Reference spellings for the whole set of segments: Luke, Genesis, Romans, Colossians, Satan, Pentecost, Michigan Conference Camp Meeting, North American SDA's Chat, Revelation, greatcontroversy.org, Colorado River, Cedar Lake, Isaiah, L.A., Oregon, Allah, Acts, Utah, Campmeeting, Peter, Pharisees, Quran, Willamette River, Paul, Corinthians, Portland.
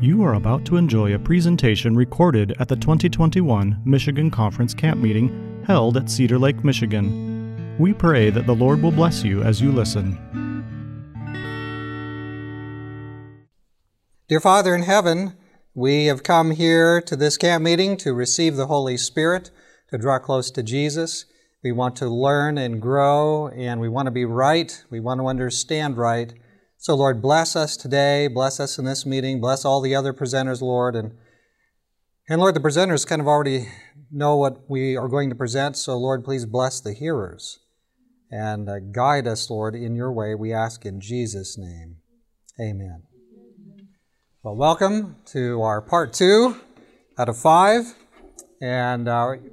You are about to enjoy a presentation recorded at the 2021 Michigan Conference Camp Meeting held at Cedar Lake, Michigan. We pray that the Lord will bless you as you listen. Dear Father in heaven, we have come here to this camp meeting to receive the Holy Spirit, to draw close to Jesus. We want to learn and grow, and we want to be right. We want to understand right. So, Lord, bless us today. Bless us in this meeting. Bless all the other presenters, Lord. And Lord, the presenters kind of already know what we are going to present. So, Lord, please bless the hearers and guide us, Lord, in your way. We ask in Jesus' name. Amen. Well, welcome to our part 2 out of 5. And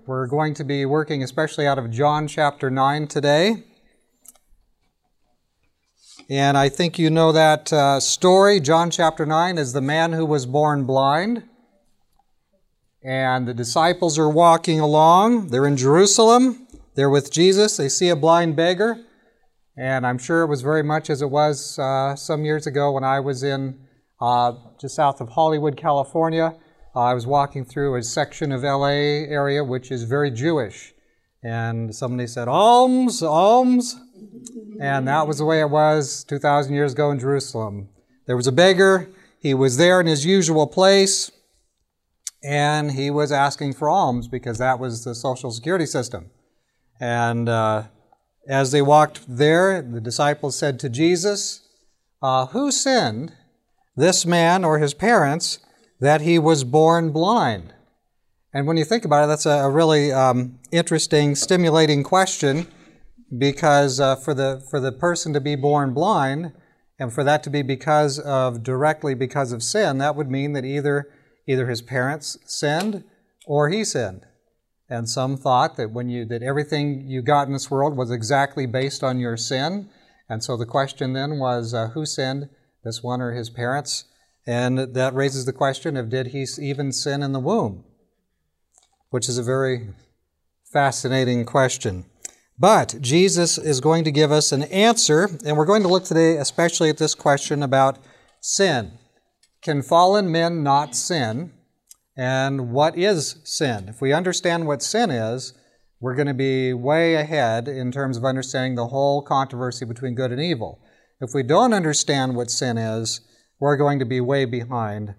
we're going to be working especially out of John chapter 9 today. And I think you know that story. John chapter 9 is the man who was born blind. And the disciples are walking along. They're in Jerusalem. They're with Jesus. They see a blind beggar. And I'm sure it was very much as it was some years ago when I was in just south of Hollywood, California. I was walking through a section of L.A. area which is very Jewish. And somebody said, "Alms, alms." And that was the way it was 2,000 years ago in Jerusalem. There was a beggar. He was there in his usual place. And he was asking for alms because that was the Social Security system. And as they walked there, the disciples said to Jesus, "Who sinned, this man or his parents, that he was born blind?" And when you think about it, that's a really interesting, stimulating question, because for the person to be born blind, and for that to be directly because of sin, that would mean that either his parents sinned or he sinned. And some thought that that everything you got in this world was exactly based on your sin, and so the question then was, who sinned, this one or his parents? And that raises the question of, did he even sin in the womb? Which is a very fascinating question. But Jesus is going to give us an answer, and we're going to look today especially at this question about sin. Can fallen men not sin? And what is sin? If we understand what sin is, we're going to be way ahead in terms of understanding the whole controversy between good and evil. If we don't understand what sin is, we're going to be way behind.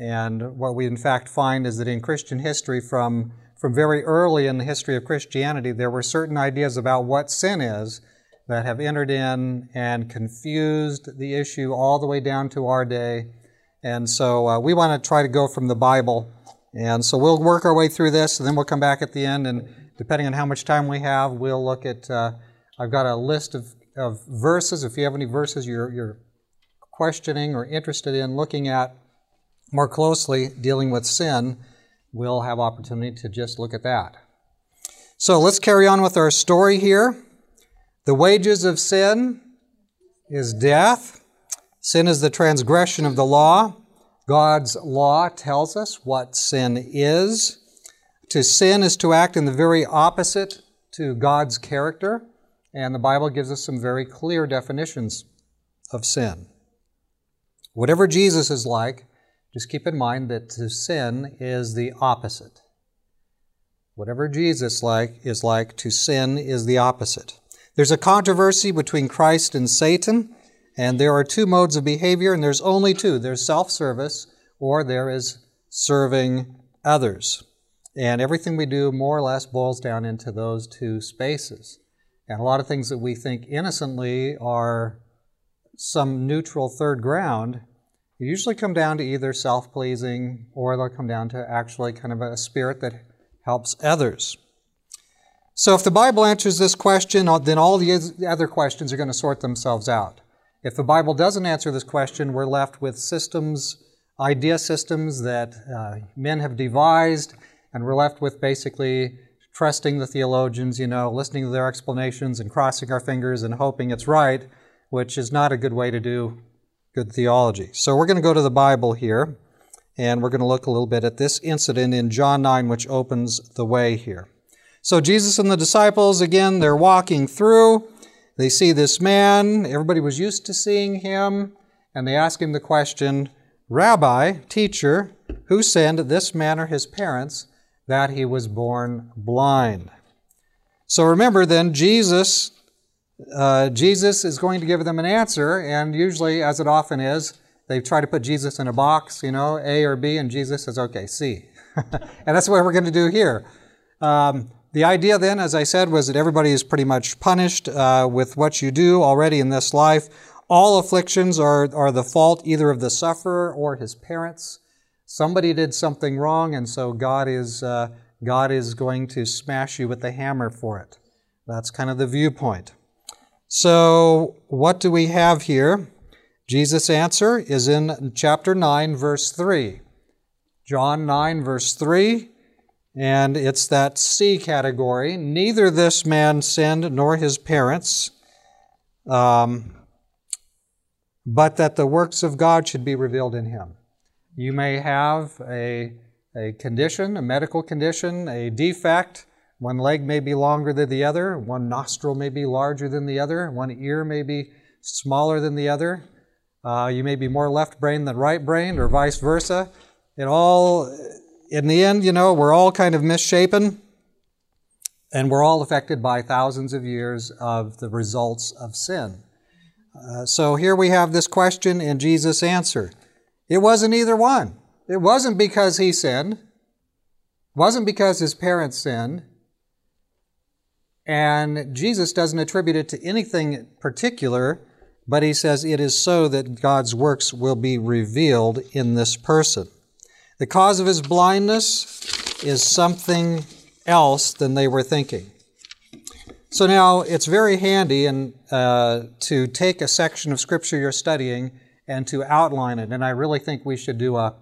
And what we in fact find is that in Christian history, from very early in the history of Christianity, there were certain ideas about what sin is that have entered in and confused the issue all the way down to our day. And so we want to try to go from the Bible. And so we'll work our way through this, and then we'll come back at the end. And depending on how much time we have, we'll look at, I've got a list of verses. If you have any verses you're questioning or interested in looking at more closely dealing with sin, we'll have opportunity to just look at that. So let's carry on with our story here. The wages of sin is death. Sin is the transgression of the law. God's law tells us what sin is. To sin is to act in the very opposite to God's character, and the Bible gives us some very clear definitions of sin. Whatever Jesus is like, just keep in mind that to sin is the opposite. Whatever Jesus is like, to sin is the opposite. There's a controversy between Christ and Satan, and there are two modes of behavior, and there's only two. There's self-service, or there is serving others. And everything we do more or less boils down into those two spaces. And a lot of things that we think innocently are some neutral third ground, you usually come down to either self-pleasing, or they'll come down to actually kind of a spirit that helps others. So if the Bible answers this question, then all the other questions are going to sort themselves out. If the Bible doesn't answer this question, we're left with systems, idea systems that men have devised, and we're left with basically trusting the theologians, listening to their explanations and crossing our fingers and hoping it's right, which is not a good way to do good theology. So we're going to go to the Bible here, and we're going to look a little bit at this incident in John 9, which opens the way here. So Jesus and the disciples, again, they're walking through. They see this man. Everybody was used to seeing him. and they ask him the question, Rabbi, teacher, who sinned, this man or his parents, that he was born blind? So remember then, Jesus is going to give them an answer, and usually, as it often is, they try to put Jesus in a box, you know, A or B, and Jesus says, okay, C. And that's what we're going to do here. The idea then, as I said, was that everybody is pretty much punished with what you do already in this life. All afflictions are the fault either of the sufferer or his parents. Somebody did something wrong, and so God is going to smash you with the hammer for it. That's kind of the viewpoint. So what do we have here? Jesus' answer is in chapter 9, verse 3. John 9, verse 3, and it's that C category. Neither this man sinned nor his parents, but that the works of God should be revealed in him. You may have a condition, a medical condition, a defect. One leg may be longer than the other. One nostril may be larger than the other. One ear may be smaller than the other. You may be more left brain than right brain, or vice versa. In the end, you know, we're all kind of misshapen, and we're all affected by thousands of years of the results of sin. So here we have this question and Jesus' answer. It wasn't either one. It wasn't because he sinned. It wasn't because his parents sinned. And Jesus doesn't attribute it to anything particular, but he says it is so that God's works will be revealed in this person. The cause of his blindness is something else than they were thinking. So now it's very handy to take a section of Scripture you're studying and to outline it. And I really think we should do a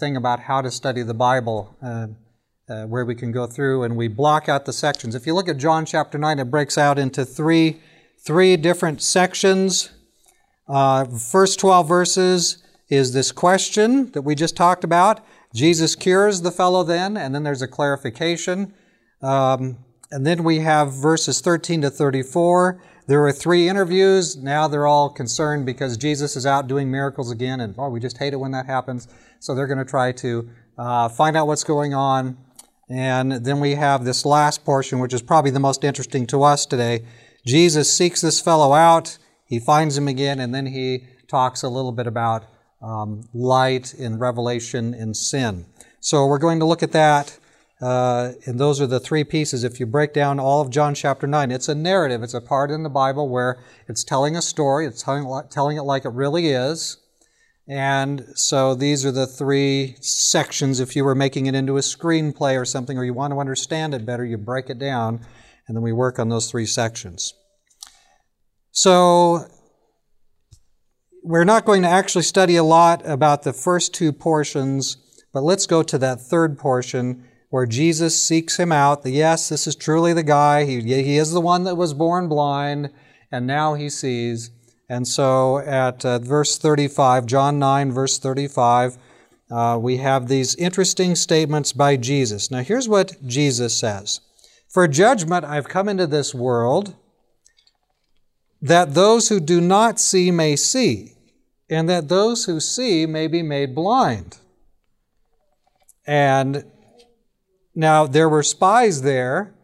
thing about how to study the Bible, where we can go through and we block out the sections. If you look at John chapter 9, it breaks out into three different sections. First 12 verses is this question that we just talked about. Jesus cures the fellow then, and then there's a clarification. And then we have verses 13 to 34. There were three interviews. Now they're all concerned because Jesus is out doing miracles again, and we just hate it when that happens. So they're going to try to find out what's going on. And then we have this last portion, which is probably the most interesting to us today. Jesus seeks this fellow out. He finds him again, and then he talks a little bit about light in Revelation and sin. So we're going to look at that. And those are the three pieces. If you break down all of John chapter 9, it's a narrative. It's a part in the Bible where it's telling a story. It's telling it like it really is. And so these are the three sections. If you were making it into a screenplay or something, or you want to understand it better, you break it down, and then we work on those three sections. So we're not going to actually study a lot about the first two portions, but let's go to that third portion where Jesus seeks him out. Yes, this is truly the guy. He is the one that was born blind, and now he sees. And so at verse 35, John 9, verse 35, we have these interesting statements by Jesus. Now here's what Jesus says. For judgment I've come into this world, that those who do not see may see, and that those who see may be made blind. And now, there were spies there,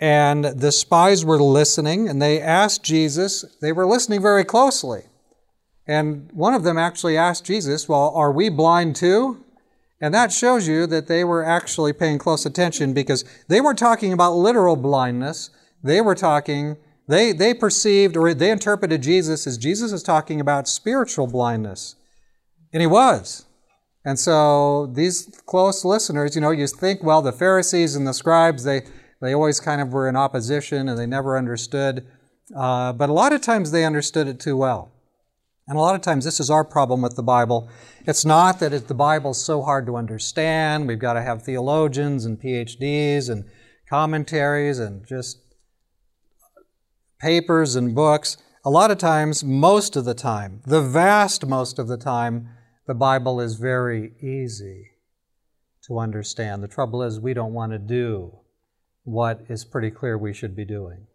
and the spies were listening, and they asked Jesus. They were listening very closely. And one of them actually asked Jesus, well, are we blind too? And that shows you that they were actually paying close attention, because they were talking about literal blindness. They perceived, or they interpreted Jesus as Jesus is talking about spiritual blindness. And he was. And so these close listeners, you know, you think, well, the Pharisees and the scribes, they always kind of were in opposition and they never understood. But a lot of times they understood it too well. And a lot of times this is our problem with the Bible. It's not that the Bible's so hard to understand. We've got to have theologians and PhDs and commentaries and just papers and books. A lot of times, most of the time, the vast most of the time, the Bible is very easy to understand. The trouble is we don't want to do what is pretty clear we should be doing.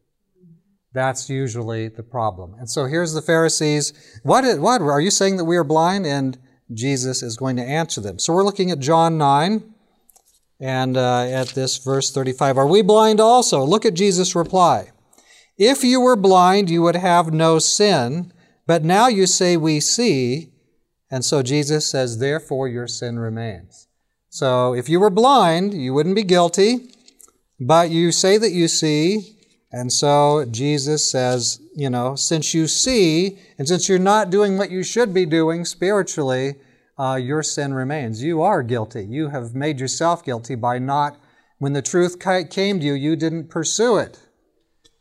That's usually the problem. And so here's the Pharisees. What? Are you saying that we are blind? And Jesus is going to answer them. So we're looking at John 9 and at this verse 35. Are we blind also? Look at Jesus' reply. If you were blind, you would have no sin, but now you say we see. And so Jesus says, therefore your sin remains. So if you were blind, you wouldn't be guilty, but you say that you see. And so Jesus says, you know, since you see, and since you're not doing what you should be doing spiritually, your sin remains. You are guilty. You have made yourself guilty by not, when the truth came to you, you didn't pursue it.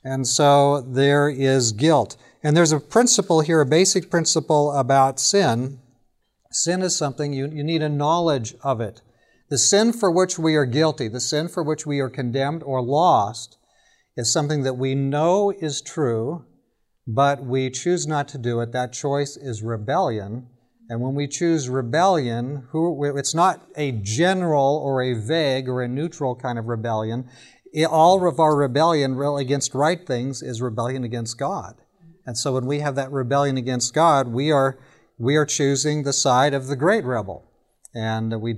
And so there is guilt. And there's a principle here, a basic principle about sin. Sin is something you need a knowledge of it. The sin for which we are guilty, the sin for which we are condemned or lost, is something that we know is true, but we choose not to do it. That choice is rebellion. And when we choose rebellion, it's not a general or a vague or a neutral kind of rebellion. All of our rebellion against right things is rebellion against God. And so when we have that rebellion against God, we are choosing the side of the great rebel. And we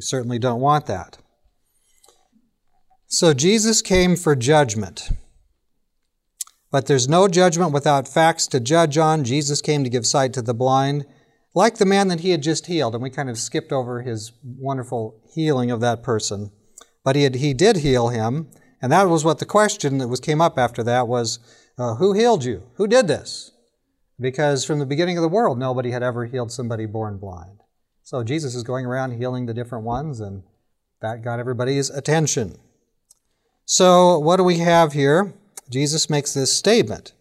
certainly don't want that. So Jesus came for judgment. But there's no judgment without facts to judge on. Jesus came to give sight to the blind, like the man that he had just healed. And we kind of skipped over his wonderful healing of that person. But he did heal him. And that was what the question that came up after that was, who healed you? Who did this? Because from the beginning of the world, nobody had ever healed somebody born blind. So Jesus is going around healing the different ones, and that got everybody's attention. So what do we have here? Jesus makes this statement.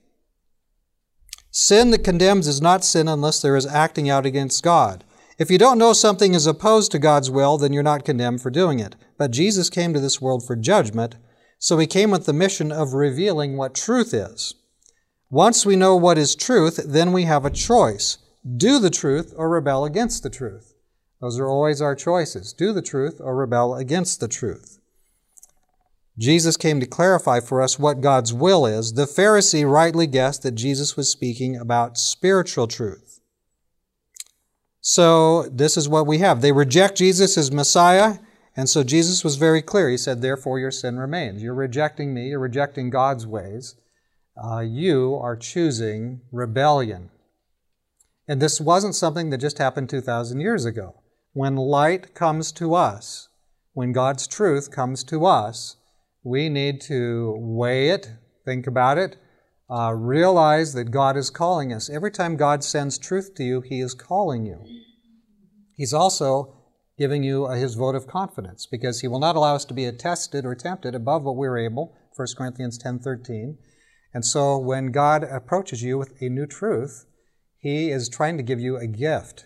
Sin that condemns is not sin unless there is acting out against God. If you don't know something is opposed to God's will, then you're not condemned for doing it. But Jesus came to this world for judgment, so he came with the mission of revealing what truth is. Once we know what is truth, then we have a choice. Do the truth or rebel against the truth. Those are always our choices. Do the truth or rebel against the truth. Jesus came to clarify for us what God's will is. The Pharisee rightly guessed that Jesus was speaking about spiritual truth. So this is what we have. They reject Jesus as Messiah, and so Jesus was very clear. He said, therefore your sin remains. You're rejecting me. You're rejecting God's ways. You are choosing rebellion. And this wasn't something that just happened 2,000 years ago. When light comes to us, when God's truth comes to us, we need to weigh it, think about it, realize that God is calling us. Every time God sends truth to you, he is calling you. He's also giving you his vote of confidence, because he will not allow us to be tested or tempted above what we're able, 1 Corinthians 10:13. And so when God approaches you with a new truth, he is trying to give you a gift.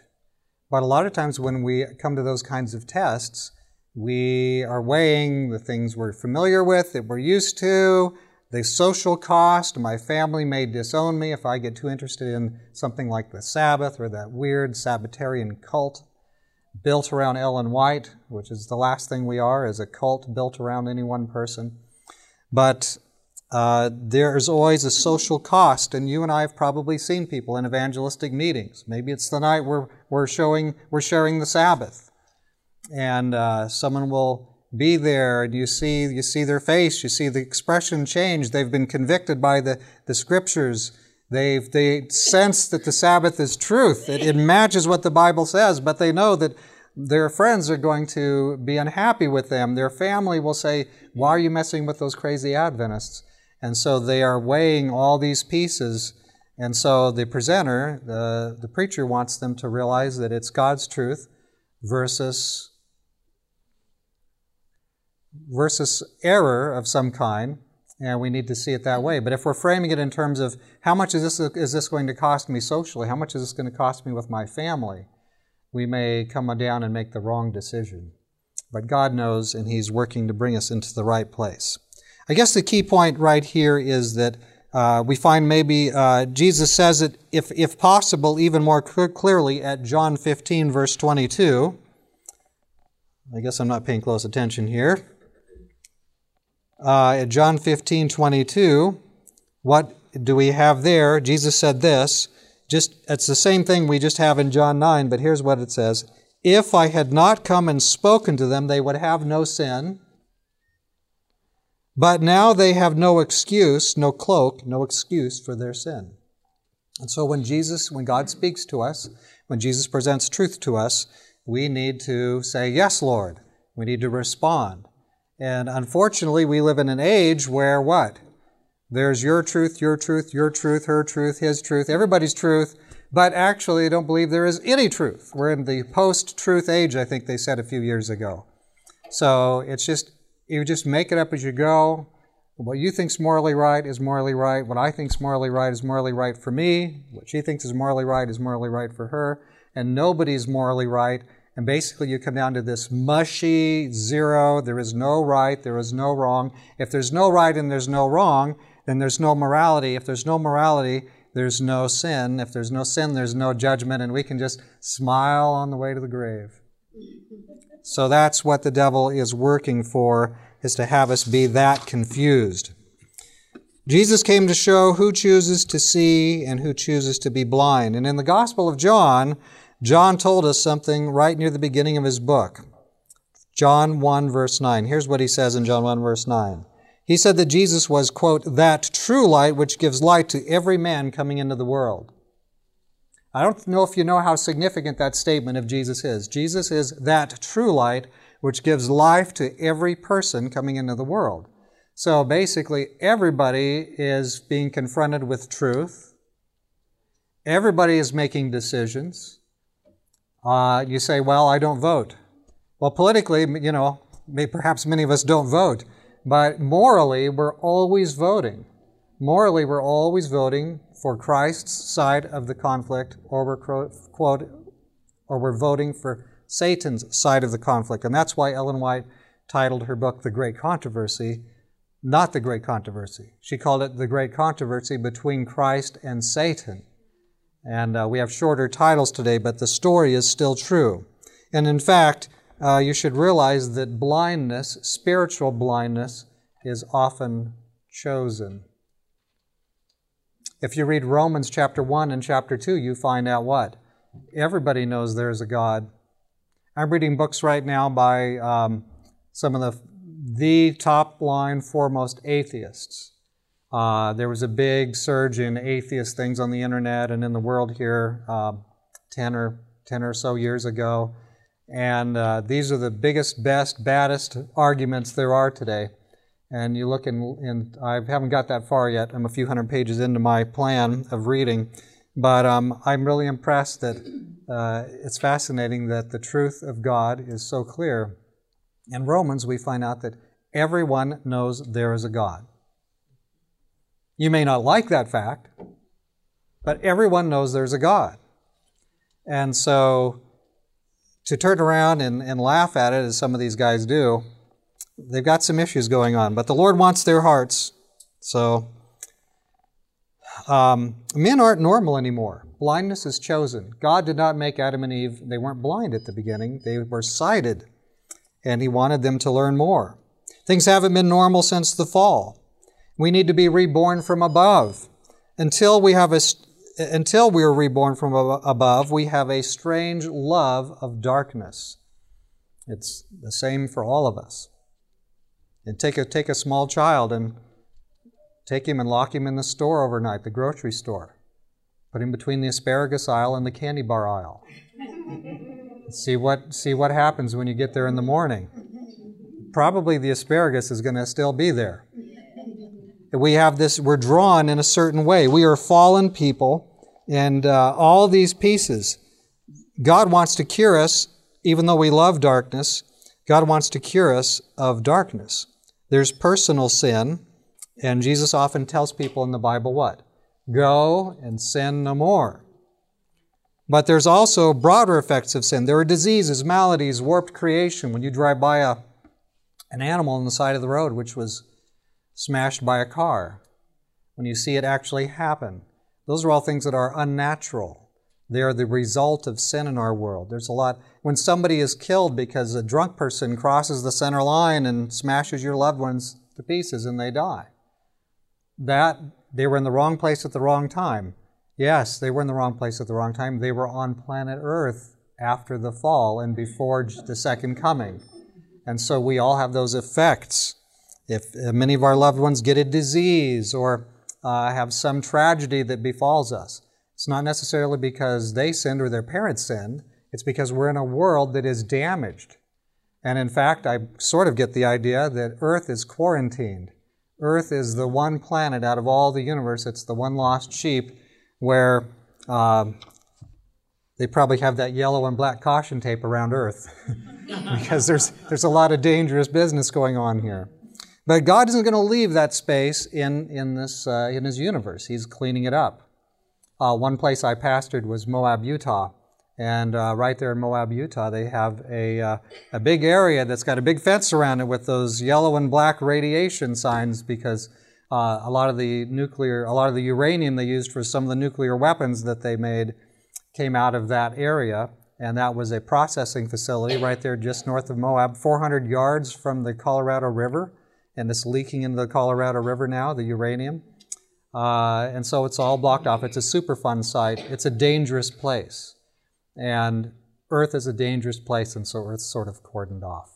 But a lot of times when we come to those kinds of tests, we are weighing the things we're familiar with, that we're used to, the social cost. My family may disown me if I get too interested in something like the Sabbath or that weird Sabbatarian cult built around Ellen White, which is the last thing we are, is a cult built around any one person. But there's always a social cost, and you and I have probably seen people in evangelistic meetings. Maybe it's the night we're sharing the Sabbath. And someone will be there, and you see their face, you see the expression change. They've been convicted by the Scriptures. They sense that the Sabbath is truth. It matches what the Bible says, but they know that their friends are going to be unhappy with them. Their family will say, why are you messing with those crazy Adventists? And so they are weighing all these pieces. And so the presenter, the preacher, wants them to realize that it's God's truth versus error of some kind, and we need to see it that way. But if we're framing it in terms of how much is this going to cost me socially, how much is this going to cost me with my family, we may come down and make the wrong decision. But God knows, and he's working to bring us into the right place. I guess the key point right here is that we find maybe Jesus says it, if possible, even more clearly at John 15, verse 22. I guess I'm not paying close attention here. At John 15:22, What do we have there? Jesus said this. It's the same thing we just have in John 9, but here's what it says. If I had not come and spoken to them, they would have no sin. But now they have no excuse, no cloak, no excuse for their sin. And so when God speaks to us, when Jesus presents truth to us, we need to say, yes, Lord. We need to respond. And unfortunately, we live in an age where what? There's your truth, your truth, your truth, her truth, his truth, everybody's truth, but actually I don't believe there is any truth. We're in the post-truth age, I think they said a few years ago. So it's just, you just make it up as you go. What you think's morally right is morally right. What I think's morally right is morally right for me. What she thinks is morally right for her. And nobody's morally right. And basically you come down to this mushy zero. There is no right, there is no wrong. If there's no right and there's no wrong, then there's no morality. If there's no morality, there's no sin. If there's no sin, there's no judgment, and we can just smile on the way to the grave. So that's what the devil is working for, is to have us be that confused. Jesus came to show who chooses to see and who chooses to be blind. And in the Gospel of John, John told us something right near the beginning of his book. John 1, verse 9. Here's what he says in John 1, verse 9. He said that Jesus was, quote, that true light which gives light to every man coming into the world. I don't know if you know how significant that statement of Jesus is. Jesus is that true light which gives life to every person coming into the world. So basically, everybody is being confronted with truth. Everybody is making decisions. You say, well, I don't vote. Well, politically, you know, perhaps many of us don't vote, but morally, we're always voting. Morally, we're always voting for Christ's side of the conflict, or we're voting for Satan's side of the conflict. And that's why Ellen White titled her book, The Great Controversy, not The Great Controversy. She called it The Great Controversy Between Christ and Satan. And we have shorter titles today, but the story is still true. And in fact, you should realize that blindness, spiritual blindness, is often chosen. If you read Romans chapter 1 and chapter 2, you find out what? Everybody knows there is a God. I'm reading books right now by some of the top-line foremost atheists. There was a big surge in atheist things on the internet and in the world here 10 or so years ago. And these are the biggest, best, baddest arguments there are today. And you look in I haven't got that far yet. I'm a few hundred pages into my plan of reading. But I'm really impressed that it's fascinating that the truth of God is so clear. In Romans, we find out that everyone knows there is a God. You may not like that fact, but everyone knows there's a God. And so to turn around and laugh at it, as some of these guys do, they've got some issues going on. But the Lord wants their hearts. So men aren't normal anymore. Blindness is chosen. God did not make Adam and Eve. They weren't blind at the beginning. They were sighted. And He wanted them to learn more. Things haven't been normal since the fall. We need to be reborn from above. Until we are reborn from above, we have a strange love of darkness. It's the same for all of us. And take a small child and take him and lock him in the store overnight, the grocery store. Put him between the asparagus aisle and the candy bar aisle. See what happens when you get there in the morning. Probably the asparagus is going to still be there. We have this, we're drawn in a certain way. We are fallen people, and all these pieces. God wants to cure us, even though we love darkness. God wants to cure us of darkness. There's personal sin, and Jesus often tells people in the Bible what? Go and sin no more. But there's also broader effects of sin. There are diseases, maladies, warped creation. When you drive by an animal on the side of the road, which was smashed by a car, when you see it actually happen. Those are all things that are unnatural. They are the result of sin in our world. There's a lot. When somebody is killed because a drunk person crosses the center line and smashes your loved ones to pieces and they die, that They were in the wrong place at the wrong time. Yes, they were in the wrong place at the wrong time. They were on planet Earth after the fall and before the second coming. And so we all have those effects. If many of our loved ones get a disease or have some tragedy that befalls us, it's not necessarily because they sinned or their parents sinned. It's because we're in a world that is damaged. And in fact, I sort of get the idea that Earth is quarantined. Earth is the one planet out of all the universe. It's the one lost sheep where they probably have that yellow and black caution tape around Earth because there's a lot of dangerous business going on here. But God isn't going to leave that space in His universe. He's cleaning it up. One place I pastored was Moab, Utah. And right there in Moab, Utah, they have a big area that's got a big fence around it with those yellow and black radiation signs because a lot of the uranium they used for some of the nuclear weapons that they made came out of that area. And that was a processing facility right there just north of Moab, 400 yards from the Colorado River. And it's leaking into the Colorado River now, the uranium. And so it's all blocked off. It's a Superfund site. It's a dangerous place. And Earth is a dangerous place, and so Earth's sort of cordoned off.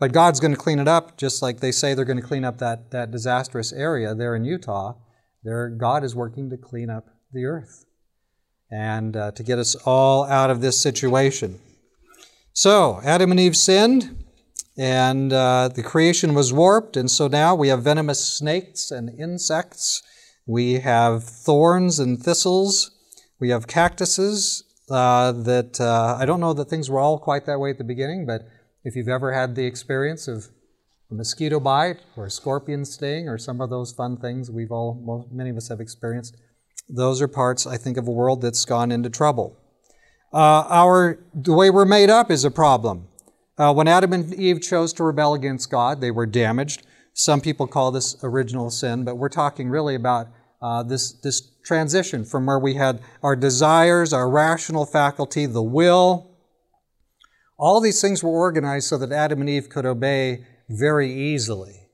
But God's going to clean it up, just like they say they're going to clean up that disastrous area there in Utah. There, God is working to clean up the Earth and to get us all out of this situation. So, Adam and Eve sinned, and the creation was warped, and so now we have venomous snakes and insects. We have thorns and thistles. We have cactuses. I don't know that things were all quite that way at the beginning, but if you've ever had the experience of a mosquito bite or a scorpion sting or some of those fun things many of us have experienced, those are parts, I think, of a world that's gone into trouble. The way we're made up is a problem. When Adam and Eve chose to rebel against God, they were damaged. Some people call this original sin, but we're talking really about this transition from where we had our desires, our rational faculty, the will. All these things were organized so that Adam and Eve could obey very easily.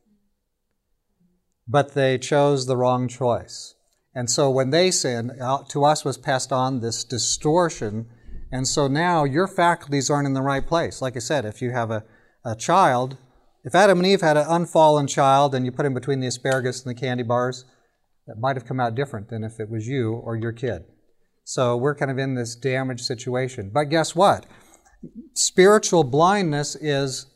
But they chose the wrong choice. And so when they sinned, to us was passed on this distortion. And so now your faculties aren't in the right place. Like I said, if you have a child, if Adam and Eve had an unfallen child and you put him between the asparagus and the candy bars, that might have come out different than if it was you or your kid. So we're kind of in this damaged situation. But guess what? Spiritual blindness is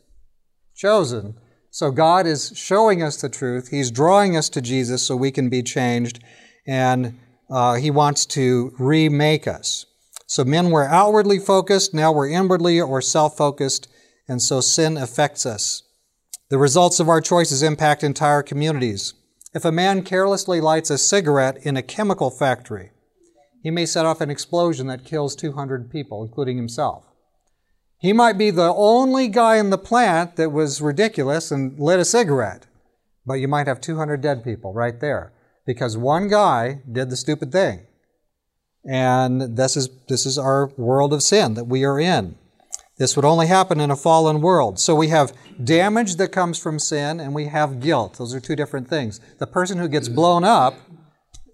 chosen. So God is showing us the truth. He's drawing us to Jesus so we can be changed. And He wants to remake us. So men were outwardly focused. Now we're inwardly or self-focused. And so sin affects us. The results of our choices impact entire communities. If a man carelessly lights a cigarette in a chemical factory, he may set off an explosion that kills 200 people, including himself. He might be the only guy in the plant that was ridiculous and lit a cigarette, but you might have 200 dead people right there because one guy did the stupid thing. And this is our world of sin that we are in. This would only happen in a fallen world. So we have damage that comes from sin and we have guilt. Those are two different things. The person who gets blown up,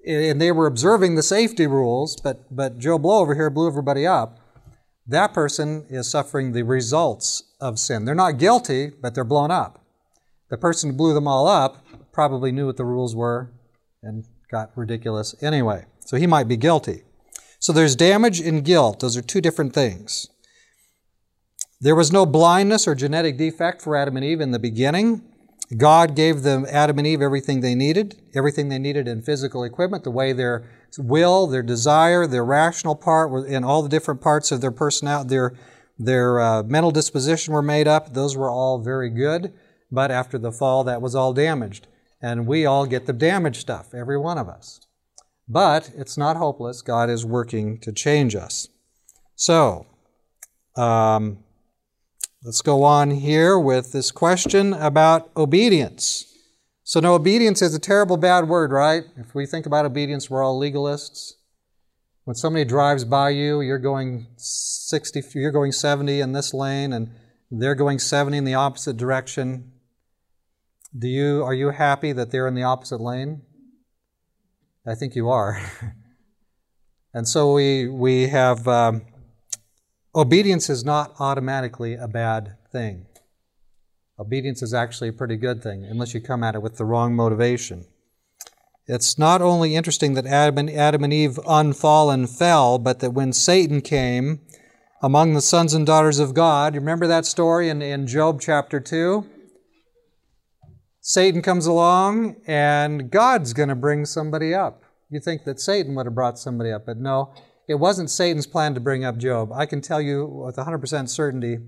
and they were observing the safety rules, but Joe Blow over here blew everybody up, that person is suffering the results of sin. They're not guilty, but they're blown up. The person who blew them all up probably knew what the rules were and got ridiculous anyway. So he might be guilty. So there's damage and guilt. Those are two different things. There was no blindness or genetic defect for Adam and Eve in the beginning. God gave them, Adam and Eve, everything they needed in physical equipment, the way their will, their desire, their rational part, and all the different parts of their personality, their mental disposition were made up. Those were all very good, but after the fall, that was all damaged. And we all get the damaged stuff, every one of us. But it's not hopeless. God is working to change us. So, let's go on here with this question about obedience. So no, obedience is a terrible bad word, right? If we think about obedience, we're all legalists. When somebody drives by you, you're going 60, you're going 70 in this lane, and they're going 70 in the opposite direction. Are you happy that they're in the opposite lane? I think you are. And so we have obedience is not automatically a bad thing. Obedience is actually a pretty good thing, unless you come at it with the wrong motivation. It's not only interesting that Adam and Eve unfallen fell, but that when Satan came among the sons and daughters of God, you remember that story in Job chapter 2? Satan comes along and God's going to bring somebody up. You think that Satan would have brought somebody up, but no, it wasn't Satan's plan to bring up Job. I can tell you with 100% certainty,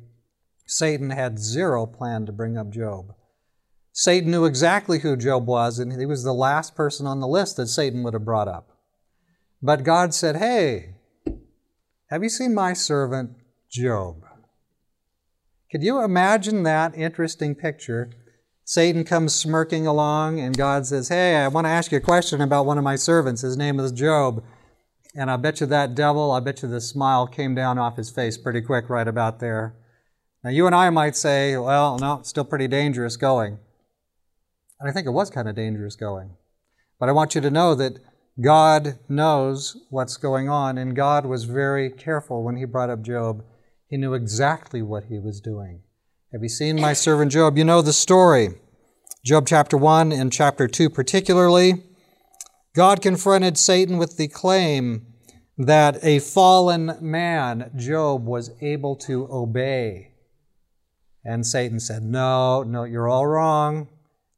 Satan had zero plan to bring up Job. Satan knew exactly who Job was, and he was the last person on the list that Satan would have brought up. But God said, "Hey, have you seen my servant Job?" Could you imagine that interesting picture? Satan comes smirking along, and God says, "Hey, I want to ask you a question about one of my servants. His name is Job." And I bet you that devil, I bet you the smile came down off his face pretty quick right about there. Now, you and I might say, well, no, it's still pretty dangerous going. And I think it was kind of dangerous going. But I want you to know that God knows what's going on, and God was very careful when He brought up Job. He knew exactly what He was doing. Have you seen my servant Job? You know the story. Job chapter 1 and chapter 2 particularly. God confronted Satan with the claim that a fallen man, Job, was able to obey. And Satan said, no, you're all wrong.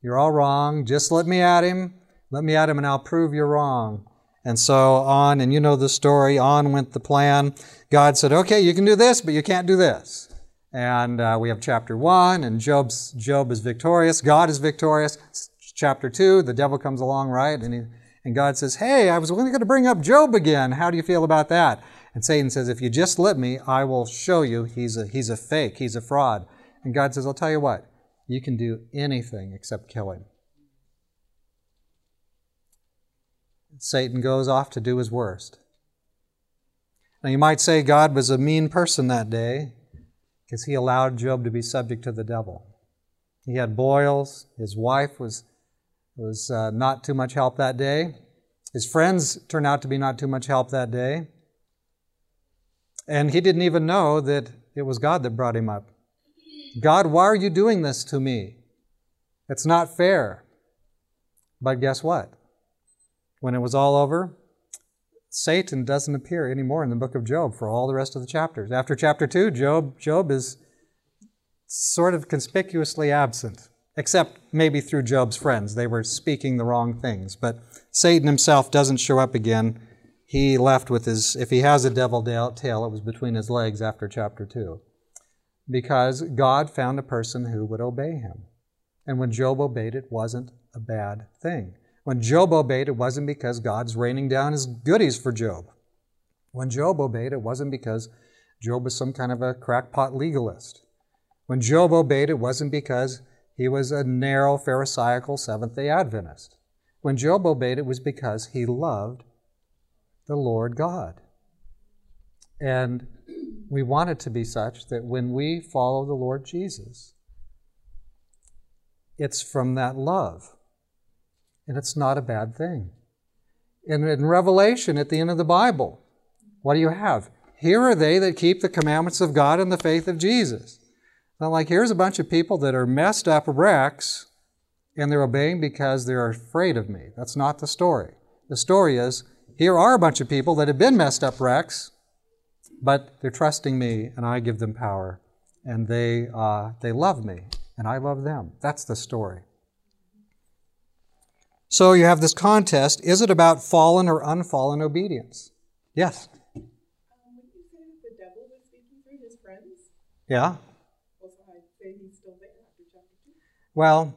You're all wrong. Just let me at him. Let me at him and I'll prove you're wrong. And so on, and you know the story, on went the plan. God said, okay, you can do this, but you can't do this. And we have chapter 1, and Job is victorious. God is victorious. Chapter 2, the devil comes along, right? And God says, hey, I was only going to bring up Job again. How do you feel about that? And Satan says, if you just let me, I will show you he's a fake. He's a fraud. And God says, I'll tell you what. You can do anything except kill him. Satan goes off to do his worst. Now you might say God was a mean person that day, because He allowed Job to be subject to the devil. He had boils. His wife was not too much help that day. His friends turned out to be not too much help that day. And he didn't even know that it was God that brought him up. God, why are you doing this to me? It's not fair. But guess what? When it was all over, Satan doesn't appear anymore in the book of Job for all the rest of the chapters. After chapter 2, Job is sort of conspicuously absent, except maybe through Job's friends. They were speaking the wrong things. But Satan himself doesn't show up again. He left with his, if he has a devil tail, it was between his legs after chapter 2. Because God found a person who would obey Him. And when Job obeyed, it wasn't a bad thing. When Job obeyed, it wasn't because God's raining down His goodies for Job. When Job obeyed, it wasn't because Job was some kind of a crackpot legalist. When Job obeyed, it wasn't because he was a narrow, pharisaical Seventh-day Adventist. When Job obeyed, it was because he loved the Lord God. And we want it to be such that when we follow the Lord Jesus, it's from that love. And it's not a bad thing. And in Revelation, at the end of the Bible, what do you have? Here are they that keep the commandments of God and the faith of Jesus. Not like here's a bunch of people that are messed up wrecks, and they're obeying because they're afraid of me. That's not the story. The story is, here are a bunch of people that have been messed up wrecks, but they're trusting me, and I give them power, and they love me, and I love them. That's the story. So you have this contest. Is it about fallen or unfallen obedience? Yes? Would you say that the devil was speaking through his friends? Yeah. Also, I'd say he's still there after chapter 2. Well,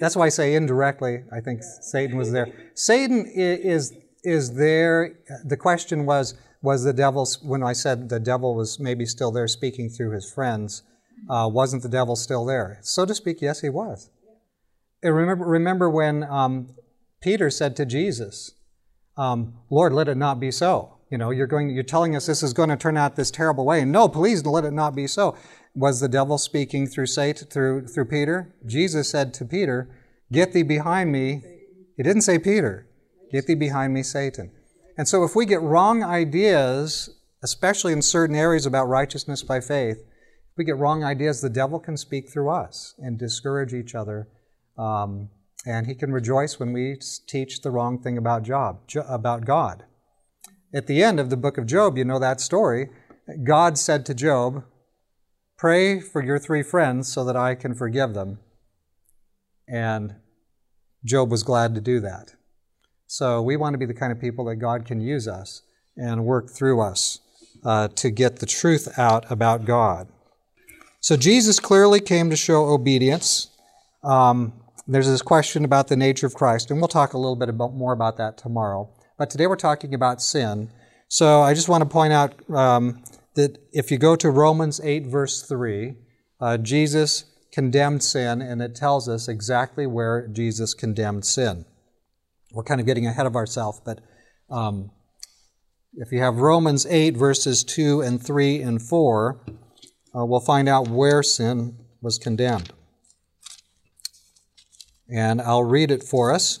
that's why I say indirectly. I think yeah. Satan was there. Satan is there. The question was the devil, when I said the devil was maybe still there speaking through his friends, wasn't the devil still there? So to speak, yes, he was. And remember when Peter said to Jesus, Lord, let it not be so. You know, you're telling us this is going to turn out this terrible way. No, please let it not be so. Was the devil speaking through Satan, through Peter? Jesus said to Peter, get thee behind me. He didn't say Peter. Get thee behind me, Satan. And so if we get wrong ideas, especially in certain areas about righteousness by faith, if we get wrong ideas, the devil can speak through us and discourage each other. And he can rejoice when we teach the wrong thing about Job, about God. At the end of the book of Job, you know that story. God said to Job, "Pray for your three friends so that I can forgive them." And Job was glad to do that. So we want to be the kind of people that God can use us and work through us to get the truth out about God. So Jesus clearly came to show obedience. There's this question about the nature of Christ, and we'll talk a little bit more about that tomorrow. But today we're talking about sin. So I just want to point out that if you go to Romans 8, verse 3, Jesus condemned sin, and it tells us exactly where Jesus condemned sin. We're kind of getting ahead of ourselves, but if you have Romans 8, verses 2 and 3 and 4, we'll find out where sin was condemned. And I'll read it for us.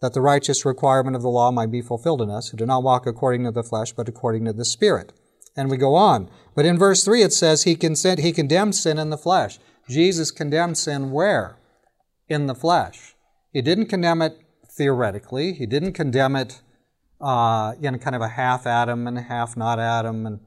that the righteous requirement of the law might be fulfilled in us, who do not walk according to the flesh, but according to the Spirit." And we go on. But in verse 3 it says, He condemned sin in the flesh. Jesus condemned sin where? In the flesh. He didn't condemn it theoretically. He didn't condemn it in kind of a half Adam and a half not Adam. And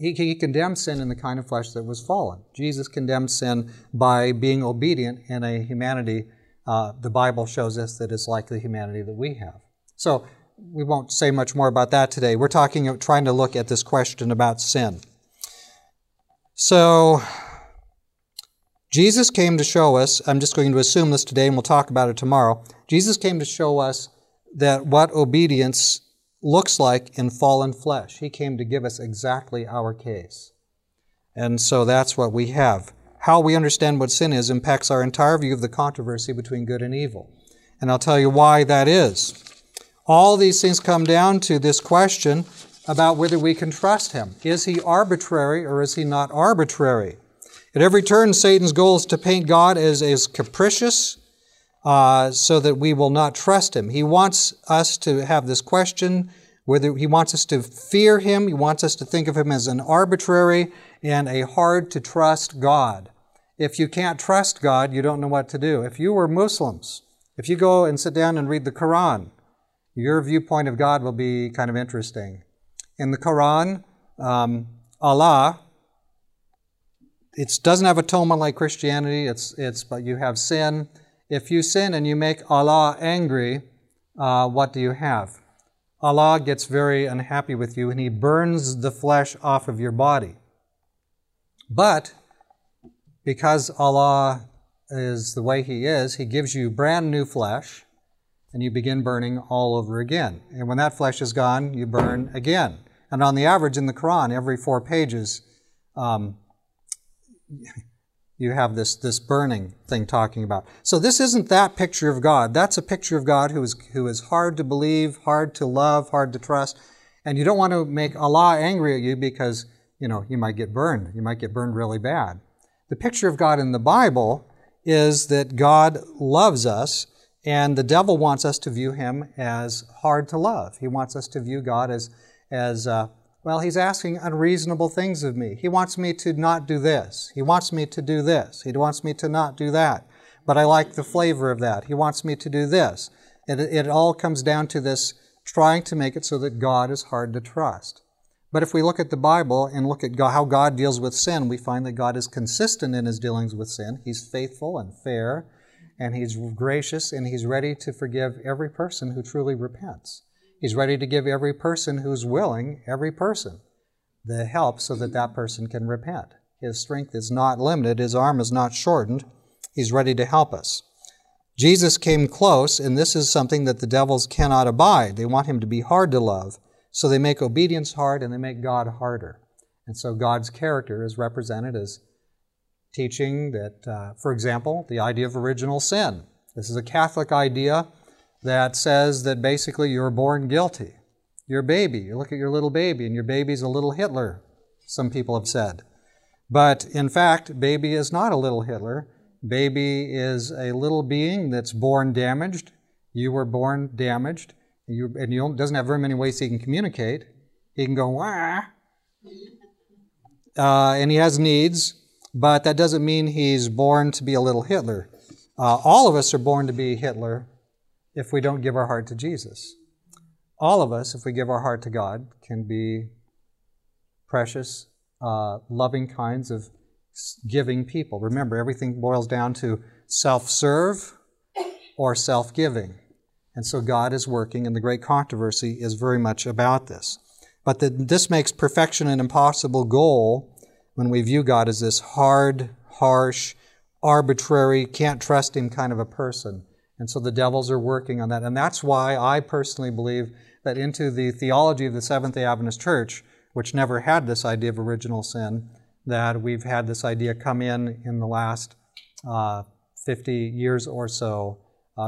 he condemned sin in the kind of flesh that was fallen. Jesus condemned sin by being obedient in a humanity. The Bible shows us that it's like the humanity that we have. So we won't say much more about that today. We're trying to look at this question about sin. So Jesus came to show us, I'm just going to assume this today and we'll talk about it tomorrow. Jesus came to show us that what obedience looks like in fallen flesh. He came to give us exactly our case. And so that's what we have. How we understand what sin is impacts our entire view of the controversy between good and evil. And I'll tell you why that is. All these things come down to this question about whether we can trust Him. Is He arbitrary or is He not arbitrary? At every turn, Satan's goal is to paint God as capricious, so that we will not trust Him. He wants us to have this question, whether He wants us to fear Him, He wants us to think of Him as an arbitrary and a hard-to-trust God. If you can't trust God, you don't know what to do. If you were Muslims, if you go and sit down and read the Quran, your viewpoint of God will be kind of interesting. In the Quran, Allah, it doesn't have atonement like Christianity, but you have sin. If you sin and you make Allah angry, what do you have? Allah gets very unhappy with you and He burns the flesh off of your body. But because Allah is the way He is, He gives you brand new flesh and you begin burning all over again. And when that flesh is gone, you burn again. And on the average in the Quran, every 4 pages, you have this burning thing talking about. So this isn't that picture of God. That's a picture of God who is hard to believe, hard to love, hard to trust. And you don't want to make Allah angry at you because, you might get burned. You might get burned really bad. The picture of God in the Bible is that God loves us and the devil wants us to view Him as hard to love. He wants us to view God as He's asking unreasonable things of me. He wants me to not do this. He wants me to do this. He wants me to not do that. But I like the flavor of that. He wants me to do this. It all comes down to this trying to make it so that God is hard to trust. But if we look at the Bible and look at how God deals with sin, we find that God is consistent in His dealings with sin. He's faithful and fair, and He's gracious, and He's ready to forgive every person who truly repents. He's ready to give every person who's willing, every person, the help so that that person can repent. His strength is not limited. His arm is not shortened. He's ready to help us. Jesus came close, and this is something that the devils cannot abide. They want him to be hard to love. So they make obedience hard, and they make God harder. And so God's character is represented as teaching that, for example, the idea of original sin. This is a Catholic idea that says that basically you're born guilty. Your baby, you look at your little baby, and your baby's a little Hitler, some people have said. But in fact, baby is not a little Hitler. Baby is a little being that's born damaged. You were born damaged, and you doesn't have very many ways he can communicate. He can go, wah, and he has needs, but that doesn't mean he's born to be a little Hitler. All of us are born to be Hitler if we don't give our heart to Jesus. All of us, if we give our heart to God, can be precious, loving kinds of giving people. Remember, everything boils down to self-serve or self-giving. And so God is working, and the great controversy is very much about this. But this makes perfection an impossible goal when we view God as this hard, harsh, arbitrary, can't trust him kind of a person. And so the devils are working on that. And that's why I personally believe that into the theology of the Seventh-day Adventist Church, which never had this idea of original sin, that we've had this idea come in the last 50 years or so,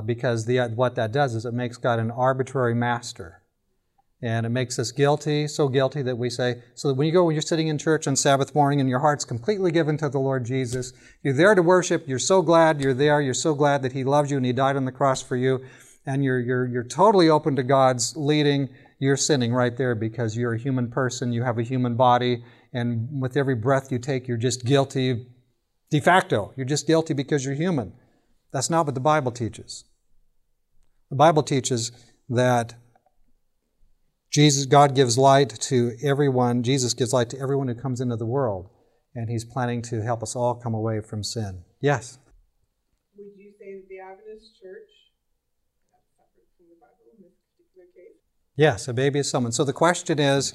because what that does is it makes God an arbitrary master. And it makes us guilty, so guilty that we say, so that when you're sitting in church on Sabbath morning and your heart's completely given to the Lord Jesus, you're there to worship, you're so glad you're there, you're so glad that he loves you and he died on the cross for you, and you're totally open to God's leading, you're sinning right there because you're a human person, you have a human body, and with every breath you take, you're just guilty de facto. You're just guilty because you're human. That's not what the Bible teaches. The Bible teaches that God gives light to everyone. Jesus gives light to everyone who comes into the world, and he's planning to help us all come away from sin. Yes? Would you say that the Adventist Church separate from the Bible in this particular case? Yes, a baby is someone. So the question is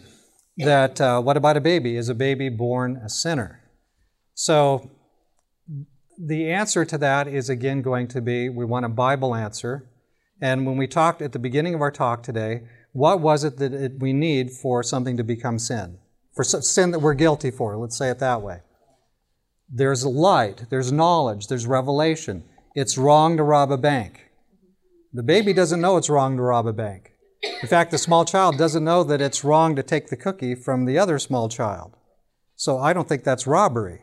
that what about a baby? Is a baby born a sinner? So the answer to that is again going to be we want a Bible answer. And when we talked at the beginning of our talk today, what was it that we need for something to become sin? For sin that we're guilty for, let's say it that way. There's light, there's knowledge, there's revelation. It's wrong to rob a bank. The baby doesn't know it's wrong to rob a bank. In fact, the small child doesn't know that it's wrong to take the cookie from the other small child. So I don't think that's robbery.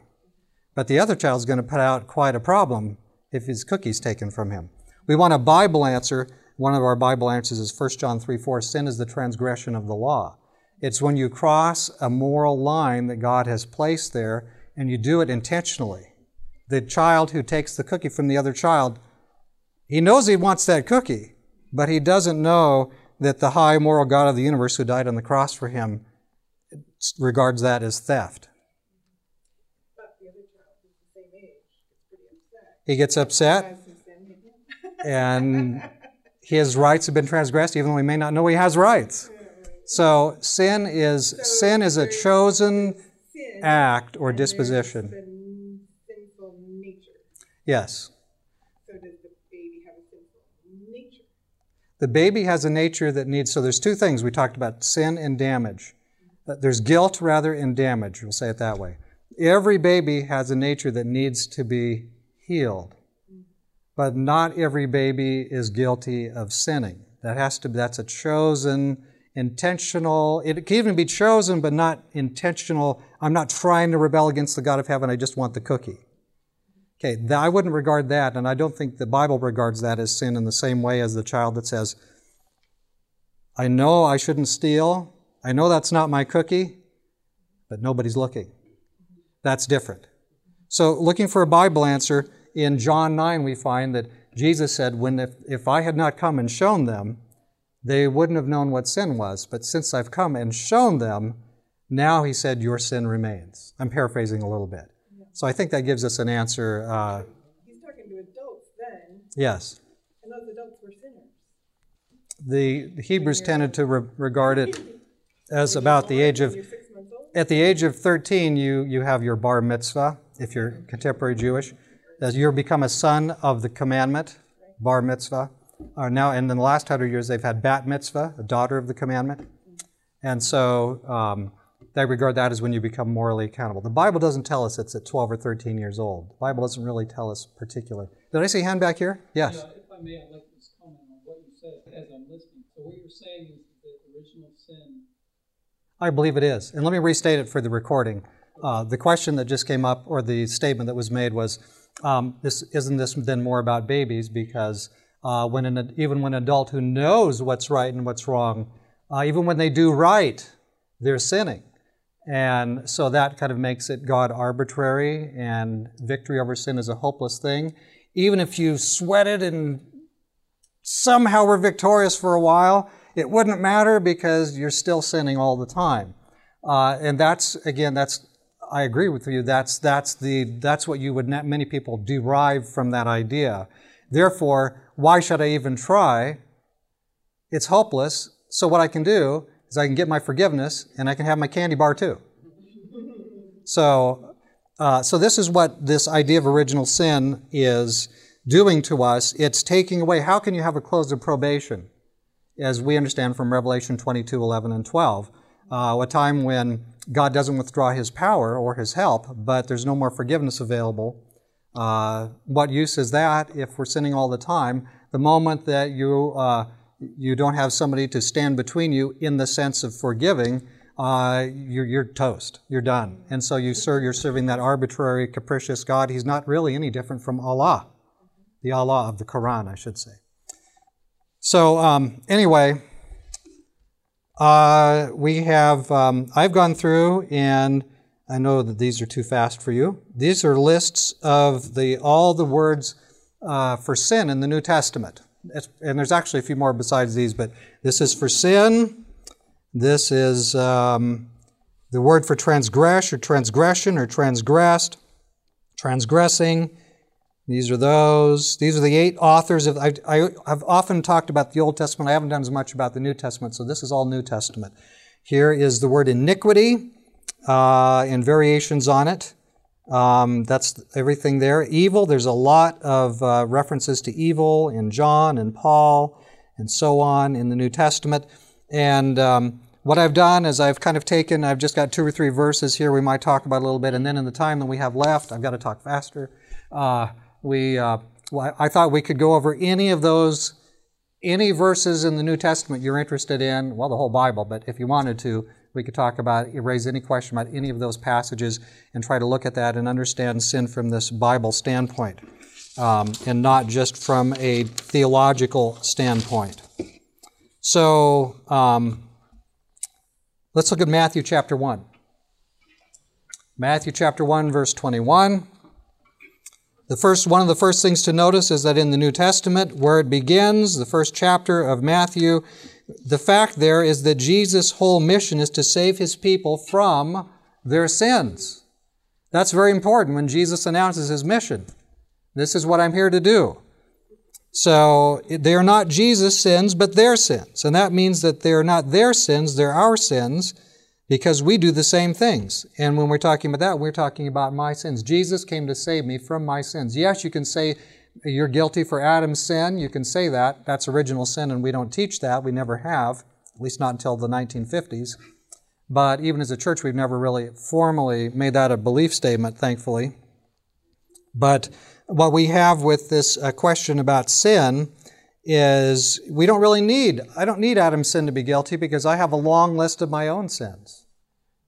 But the other child's going to put out quite a problem if his cookie's taken from him. We want a Bible answer. One of our Bible answers is 1 John 3:4, sin is the transgression of the law. It's when you cross a moral line that God has placed there, and you do it intentionally. The child who takes the cookie from the other child, he knows he wants that cookie, but he doesn't know that the high moral God of the universe who died on the cross for him regards that as theft. But the other child is the same age. He gets upset, and his rights have been transgressed, even though he may not know he has rights. So sin is a chosen act or disposition. Sinful nature. Yes. So does the baby have a sinful nature? The baby has a nature that needs. So there's two things we talked about: sin and damage. There's guilt rather and damage. We'll say it that way. Every baby has a nature that needs to be healed. But not every baby is guilty of sinning. That's a chosen, intentional, it can even be chosen but not intentional. I'm not trying to rebel against the God of heaven, I just want the cookie. Okay, I wouldn't regard that, and I don't think the Bible regards that as sin in the same way as the child that says, I know I shouldn't steal, I know that's not my cookie, but nobody's looking. That's different. So looking for a Bible answer, in John 9, we find that Jesus said, if I had not come and shown them, they wouldn't have known what sin was. But since I've come and shown them, now he said, your sin remains. I'm paraphrasing a little bit. Yeah. So I think that gives us an answer. He's talking to adults then. Yes. And those adults were sinners. The Hebrews tended to regard it as about the age of, at the age of 13, you have your bar mitzvah, if you're contemporary Jewish. As you become a son of the commandment, bar mitzvah. Now, and in the last 100 years, they've had bat mitzvah, a daughter of the commandment. And so they regard that as when you become morally accountable. The Bible doesn't tell us it's at 12 or 13 years old. The Bible doesn't really tell us particular. Did I see a hand back here? Yes. Yeah, if I may, I'd like to just comment on what you said as I'm listening. So what you're saying is the original sin. I believe it is. And let me restate it for the recording. The question that just came up, or the statement that was made was, isn't this then more about babies? Because even when an adult who knows what's right and what's wrong, even when they do right, they're sinning. And so that kind of makes it God arbitrary, and victory over sin is a hopeless thing. Even if you sweated and somehow were victorious for a while, it wouldn't matter because you're still sinning all the time. And that's, I agree with you, that's what you would, many people derive from that idea. Therefore, why should I even try? It's hopeless. So what I can do is I can get my forgiveness and I can have my candy bar too. So this is what this idea of original sin is doing to us. It's taking away, how can you have a close of probation? As we understand from Revelation 22, 11, and 12, a time when God doesn't withdraw his power or his help, but there's no more forgiveness available. What use is that if we're sinning all the time? The moment that you don't have somebody to stand between you in the sense of forgiving, you're toast. You're done. And so you're serving that arbitrary, capricious God. He's not really any different from Allah, the Allah of the Quran, I should say. So anyway, we have, I've gone through, and I know that these are too fast for you. These are lists of all the words for sin in the New Testament. And there's actually a few more besides these, but this is for sin. This is the word for transgress or transgression or transgressed, transgressing. These are those. These are the 8 authors. I have often talked about the Old Testament. I haven't done as much about the New Testament, so this is all New Testament. Here is the word iniquity and variations on it. That's everything there. Evil, there's a lot of references to evil in John and Paul and so on in the New Testament. And what I've done is I've just got 2 or 3 verses here we might talk about a little bit, and then in the time that we have left, I've got to talk faster. I thought we could go over any of those, any verses in the New Testament you're interested in, well, the whole Bible, but if you wanted to, we could talk about, raise any question about any of those passages and try to look at that and understand sin from this Bible standpoint, and not just from a theological standpoint. So, let's look at Matthew chapter 1. Matthew chapter 1, verse 21. One of the first things to notice is that in the New Testament, where it begins, the first chapter of Matthew, the fact there is that Jesus' whole mission is to save his people from their sins. That's very important when Jesus announces his mission. This is what I'm here to do. So they are not Jesus' sins, but their sins. And that means that they are not their sins, they're our sins, because we do the same things. And when we're talking about that, we're talking about my sins. Jesus came to save me from my sins. Yes, you can say you're guilty for Adam's sin. You can say that. That's original sin, and we don't teach that. We never have, at least not until the 1950s. But even as a church, we've never really formally made that a belief statement, thankfully. But what we have with this question about sin is I don't need Adam's sin to be guilty because I have a long list of my own sins.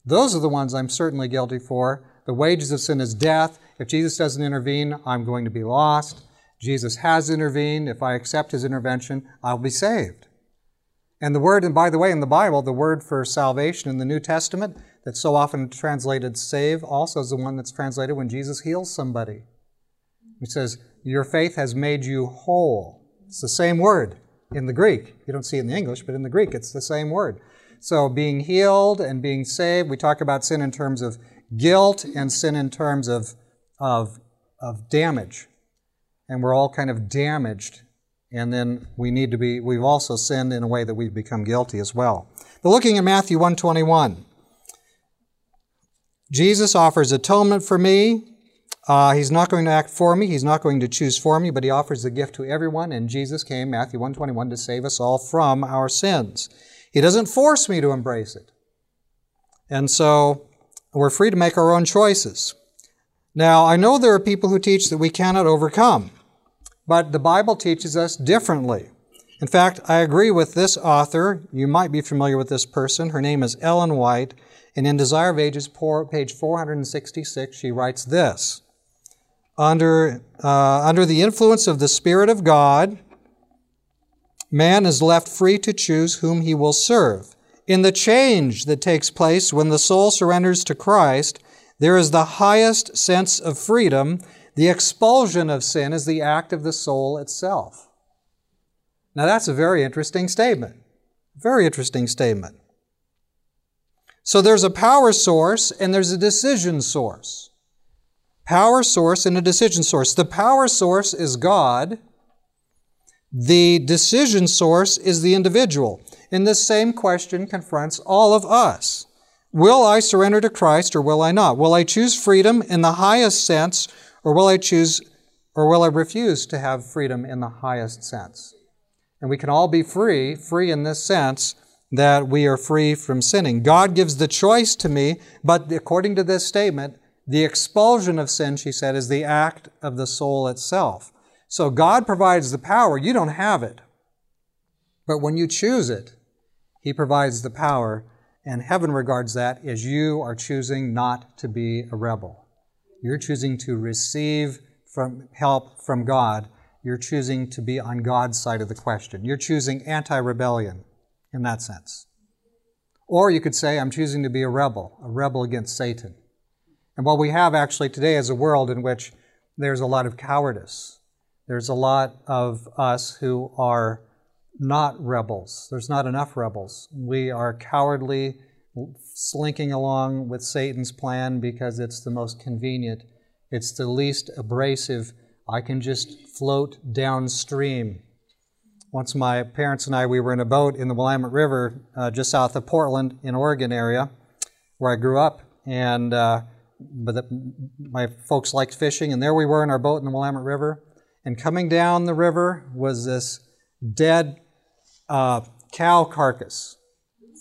Those are the ones I'm certainly guilty for. The wages of sin is death. If Jesus doesn't intervene, I'm going to be lost. Jesus has intervened. If I accept his intervention, I'll be saved. And the word, and by the way, in the Bible, the word for salvation in the New Testament that's so often translated save also is the one that's translated when Jesus heals somebody. It says, your faith has made you whole. It's the same word in the Greek. You don't see it in the English, but in the Greek it's the same word. So being healed and being saved, we talk about sin in terms of guilt and sin in terms of damage. And we're all kind of damaged. And then we've also sinned in a way that we've become guilty as well. But looking at Matthew 1:21, Jesus offers atonement for me. He's not going to act for me. He's not going to choose for me, but he offers the gift to everyone. And Jesus came, Matthew 1:21, to save us all from our sins. He doesn't force me to embrace it. And so we're free to make our own choices. Now, I know there are people who teach that we cannot overcome, but the Bible teaches us differently. In fact, I agree with this author. You might be familiar with this person. Her name is Ellen White, and in Desire of Ages, page 466, she writes this. Under the influence of the Spirit of God, man is left free to choose whom he will serve. In the change that takes place when the soul surrenders to Christ, there is the highest sense of freedom. The expulsion of sin is the act of the soul itself. Now, that's a very interesting statement. Very interesting statement. So there's a power source and there's a decision source. Power source and a decision source. The power source is God. The decision source is the individual. And this same question confronts all of us. Will I surrender to Christ or will I not? Will I choose freedom in the highest sense or will I refuse to have freedom in the highest sense? And we can all be free, free in this sense that we are free from sinning. God gives the choice to me, but according to this statement, the expulsion of sin, she said, is the act of the soul itself. So God provides the power. You don't have it. But when you choose it, He provides the power, and heaven regards that as you are choosing not to be a rebel. You're choosing to receive from help from God. You're choosing to be on God's side of the question. You're choosing anti-rebellion in that sense. Or you could say, I'm choosing to be a rebel against Satan. And what we have actually today is a world in which there's a lot of cowardice. There's a lot of us who are not rebels. There's not enough rebels. We are cowardly, slinking along with Satan's plan because it's the most convenient. It's the least abrasive. I can just float downstream. Once my parents and I, we were in a boat in the Willamette River just south of Portland in Oregon area where I grew up. And my folks liked fishing, and there we were in our boat in the Willamette River. And coming down the river was this dead cow carcass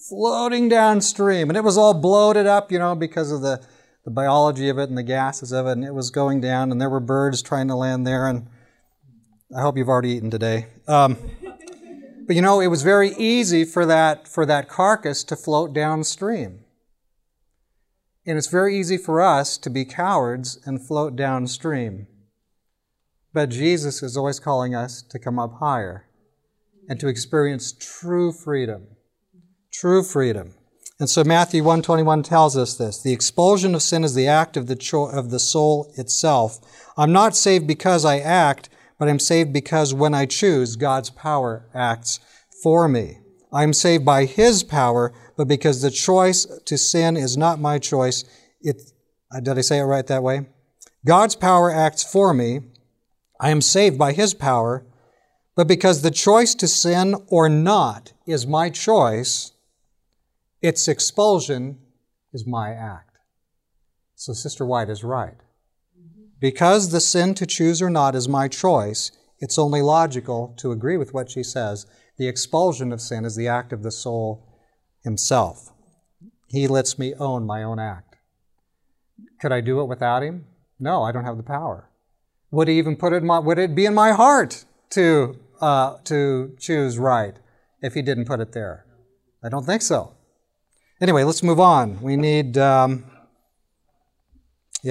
floating downstream. And it was all bloated up, you know, because of the biology of it and the gases of it, and it was going down, and there were birds trying to land there, and I hope you've already eaten today. But you know, it was very easy for that carcass to float downstream. And it's very easy for us to be cowards and float downstream. But Jesus is always calling us to come up higher and to experience true freedom. True freedom. And so Matthew 1:21 tells us this. The expulsion of sin is the act of the soul itself. I'm not saved because I act, but I'm saved because when I choose, God's power acts for me. I'm saved by His power, but because the choice to sin is not my choice. Did I say it right that way? God's power acts for me. I am saved by His power, but because the choice to sin or not is my choice, its expulsion is my act. So Sister White is right. Because the sin to choose or not is my choice, it's only logical to agree with what she says. The expulsion of sin is the act of the soul himself. He lets me own my own act. Could I do it without Him? No, I don't have the power. Would He even put it in would it be in my heart to choose right if He didn't put it there? I don't think so. Anyway, let's move on. We need, we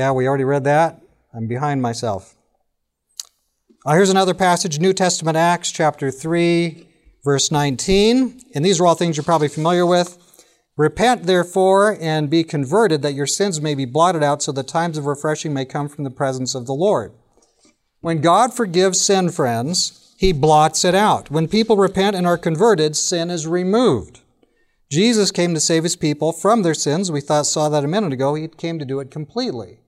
already read that. I'm behind myself. Here's another passage, New Testament Acts chapter 3, verse 19. And these are all things you're probably familiar with. Repent, therefore, and be converted, that your sins may be blotted out, so that times of refreshing may come from the presence of the Lord. When God forgives sin, friends, He blots it out. When people repent and are converted, sin is removed. Jesus came to save His people from their sins. We saw that a minute ago. He came to do it completely.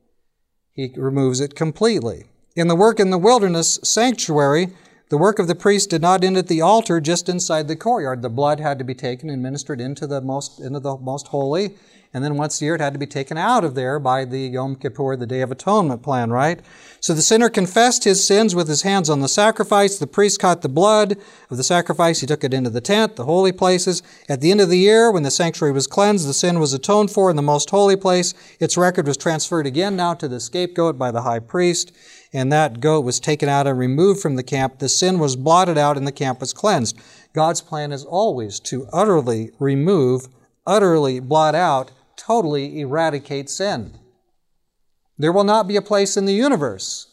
He removes it completely. In the work in the wilderness sanctuary, the work of the priest did not end at the altar just inside the courtyard. The blood had to be taken and ministered into the most holy, And then once a year, it had to be taken out of there by the Yom Kippur, the Day of Atonement plan, right? So the sinner confessed his sins with his hands on the sacrifice. The priest caught the blood of the sacrifice. He took it into the tent, the holy places. At the end of the year, when the sanctuary was cleansed, the sin was atoned for in the most holy place. Its record was transferred again now to the scapegoat by the high priest. And that goat was taken out and removed from the camp. The sin was blotted out and the camp was cleansed. God's plan is always to utterly remove, utterly blot out, totally eradicate sin. There will not be a place in the universe,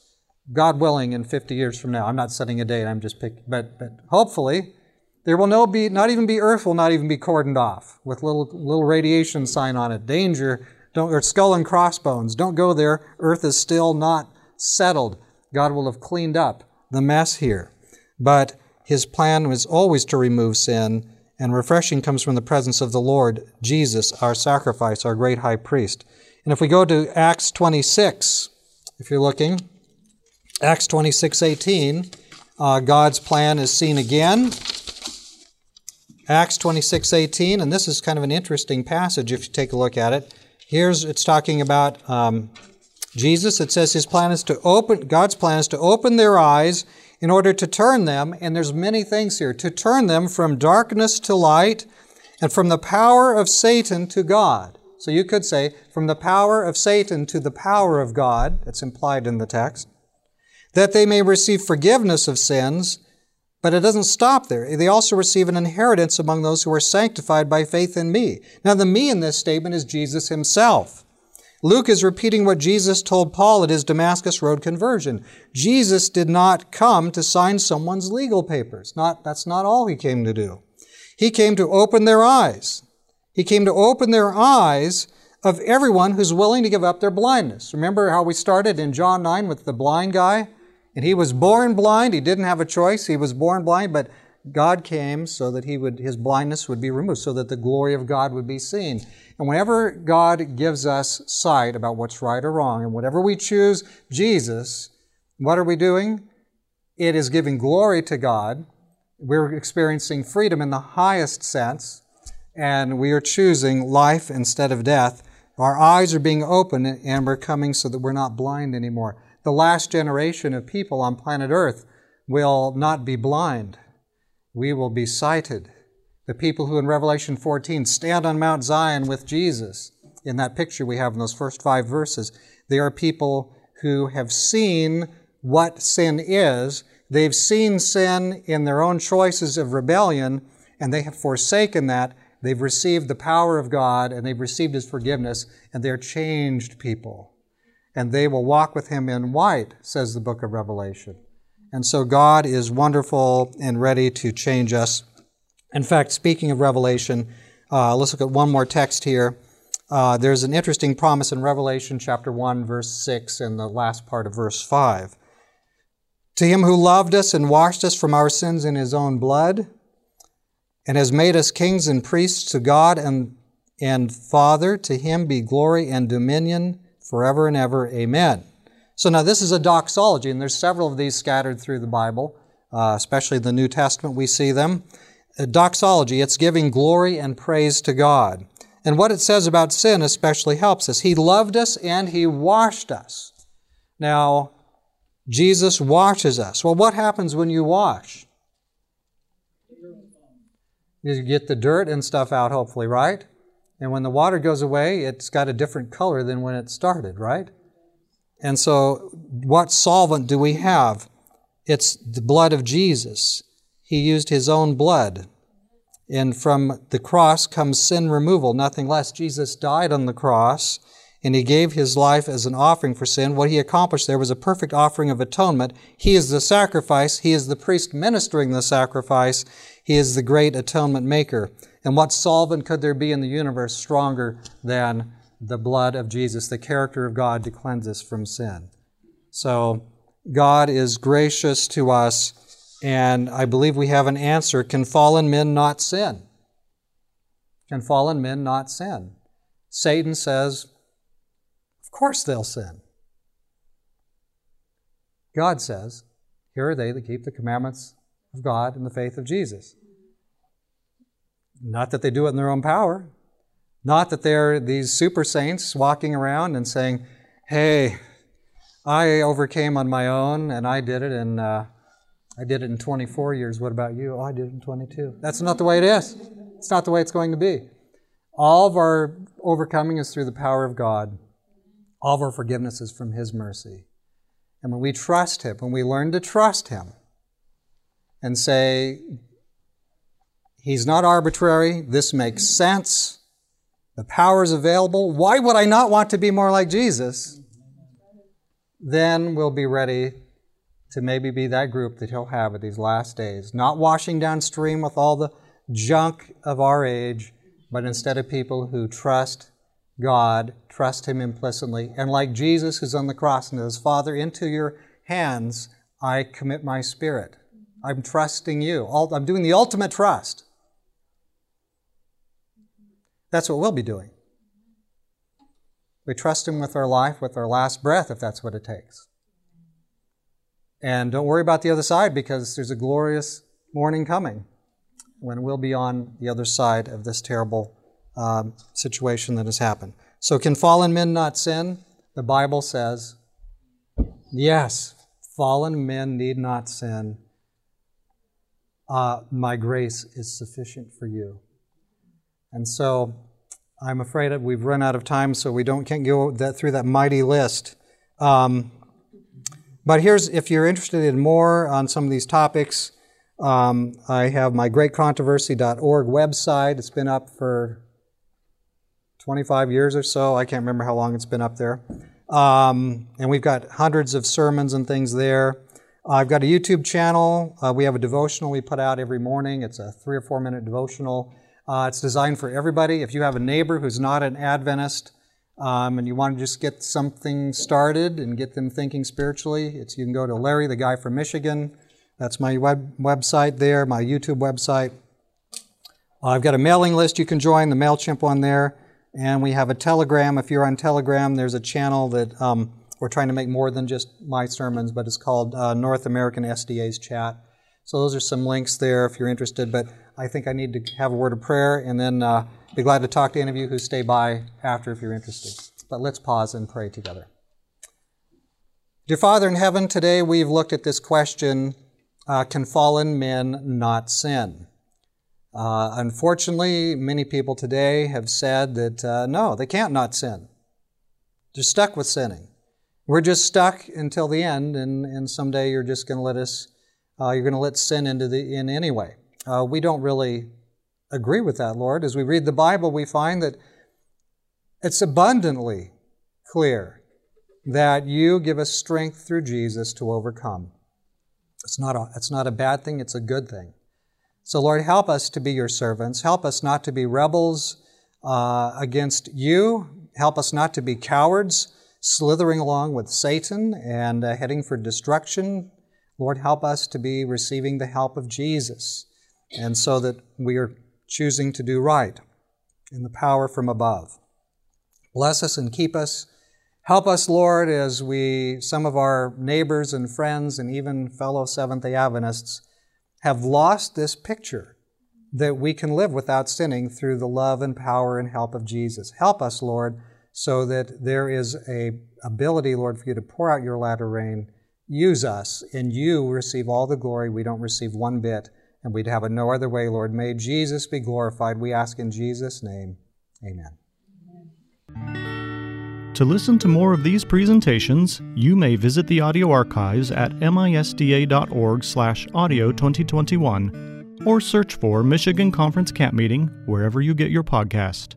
God willing, in 50 years from now. I'm not setting a date, I'm just picking, but hopefully, there will earth will not even be cordoned off with little radiation sign on it. Danger, or skull and crossbones, don't go there. Earth is still not settled. God will have cleaned up the mess here. But His plan was always to remove sin, and refreshing comes from the presence of the Lord, Jesus, our sacrifice, our great high priest. And if we go to Acts 26, if you're looking, Acts 26:18, God's plan is seen again. Acts 26:18, and this is kind of an interesting passage if you take a look at it. It's talking about Jesus. It says God's plan is to open their eyes in order to turn them, and there's many things here, to turn them from darkness to light and from the power of Satan to God. So you could say, from the power of Satan to the power of God, that's implied in the text, that they may receive forgiveness of sins, but it doesn't stop there. They also receive an inheritance among those who are sanctified by faith in me. Now the me in this statement is Jesus himself. Luke is repeating what Jesus told Paul at his Damascus Road conversion. Jesus did not come to sign someone's legal papers. That's not all he came to do. He came to open their eyes. He came to open their eyes of everyone who's willing to give up their blindness. Remember how we started in John 9 with the blind guy? And he was born blind. He didn't have a choice. He was born blind, but God came so that his blindness would be removed, so that the glory of God would be seen. And whenever God gives us sight about what's right or wrong, and whatever we choose, Jesus, what are we doing? It is giving glory to God. We're experiencing freedom in the highest sense, and we are choosing life instead of death. Our eyes are being opened, and we're coming so that we're not blind anymore. The last generation of people on planet Earth will not be blind. We will be sighted. The people who in Revelation 14 stand on Mount Zion with Jesus, in that picture we have in those first 5 verses, they are people who have seen what sin is. They've seen sin in their own choices of rebellion, and they have forsaken that. They've received the power of God, and they've received His forgiveness, and they're changed people. And they will walk with Him in white, says the book of Revelation. And so God is wonderful and ready to change us. In fact, speaking of Revelation, let's look at one more text here. There's an interesting promise in Revelation chapter 1, verse 6, and the last part of verse 5. To Him who loved us and washed us from our sins in His own blood, and has made us kings and priests to God and Father, to Him be glory and dominion forever and ever. Amen. So now this is a doxology, and there's several of these scattered through the Bible, especially the New Testament, we see them. Doxology, it's giving glory and praise to God. And what it says about sin especially helps us. He loved us and He washed us. Now, Jesus washes us. Well, what happens when you wash? You get the dirt and stuff out, hopefully, right? And when the water goes away, it's got a different color than when it started, right? And so, what solvent do we have? It's the blood of Jesus. He used His own blood, and from the cross comes sin removal, nothing less. Jesus died on the cross, and He gave His life as an offering for sin. What He accomplished there was a perfect offering of atonement. He is the sacrifice. He is the priest ministering the sacrifice. He is the great atonement maker. And what solvent could there be in the universe stronger than the blood of Jesus, the character of God to cleanse us from sin? So God is gracious to us, and I believe we have an answer. Can fallen men not sin? Can fallen men not sin? Satan says, of course they'll sin. God says, here are they that keep the commandments of God and the faith of Jesus. Not that they do it in their own power. Not that they're these super saints walking around and saying, hey, I overcame on my own and I did it in 24 years. What about you? Oh, I did it in 22. That's not the way it is. It's not the way it's going to be. All of our overcoming is through the power of God. All of our forgiveness is from His mercy. And when we trust Him, when we learn to trust Him and say, He's not arbitrary, this makes sense, the power is available, why would I not want to be more like Jesus? Then we'll be ready to maybe be that group that He'll have at these last days. Not washing downstream with all the junk of our age, but instead of people who trust God, trust Him implicitly, and like Jesus who's on the cross and says, Father, into your hands I commit my spirit. I'm trusting you. I'm doing the ultimate trust. That's what we'll be doing. We trust Him with our life, with our last breath, if that's what it takes. And don't worry about the other side, because there's a glorious morning coming when we'll be on the other side of this terrible situation that has happened. So can fallen men not sin? The Bible says, yes, fallen men need not sin. My grace is sufficient for you. And so I'm afraid that we've run out of time, so we can't go through that mighty list. But here's, if you're interested in more on some of these topics, I have my greatcontroversy.org website. It's been up for 25 years or so. I can't remember how long it's been up there. And we've got hundreds of sermons and things there. I've got a YouTube channel. We have a devotional we put out every morning. It's a 3 or 4 minute devotional. It's designed for everybody. If you have a neighbor who's not an Adventist and you want to just get something started and get them thinking spiritually, you can go to Larry, the guy from Michigan. That's my website there, my YouTube website. I've got a mailing list you can join, the MailChimp one there. And we have a Telegram. If you're on Telegram, there's a channel that we're trying to make more than just my sermons, but it's called North American SDA's Chat. So those are some links there if you're interested. But I think I need to have a word of prayer, and then be glad to talk to any of you who stay by after if you're interested. But let's pause and pray together. Dear Father in heaven, today we've looked at this question, can fallen men not sin? Unfortunately, many people today have said that no, they can't not sin. They're stuck with sinning. We're just stuck until the end, and someday you're just going to let us, you're going to let sin into the in anyway. We don't really agree with that, Lord. As we read the Bible, we find that it's abundantly clear that you give us strength through Jesus to overcome. It's not a bad thing, it's a good thing. So Lord, help us to be your servants. Help us not to be rebels against you. Help us not to be cowards, slithering along with Satan and heading for destruction. Lord, help us to be receiving the help of Jesus, and so that we are choosing to do right in the power from above. Bless us and keep us. Help us, Lord, as some of our neighbors and friends and even fellow Seventh-day Adventists have lost this picture that we can live without sinning through the love and power and help of Jesus. Help us, Lord, so that there is a ability, Lord, for you to pour out your latter rain. Use us, and you receive all the glory. We don't receive one bit, and we'd have it no other way, Lord. May Jesus be glorified. We ask in Jesus' name. Amen. To listen to more of these presentations, you may visit the audio archives at misda.org/audio2021 or search for Michigan Conference Camp Meeting wherever you get your podcast.